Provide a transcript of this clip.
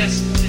Yes.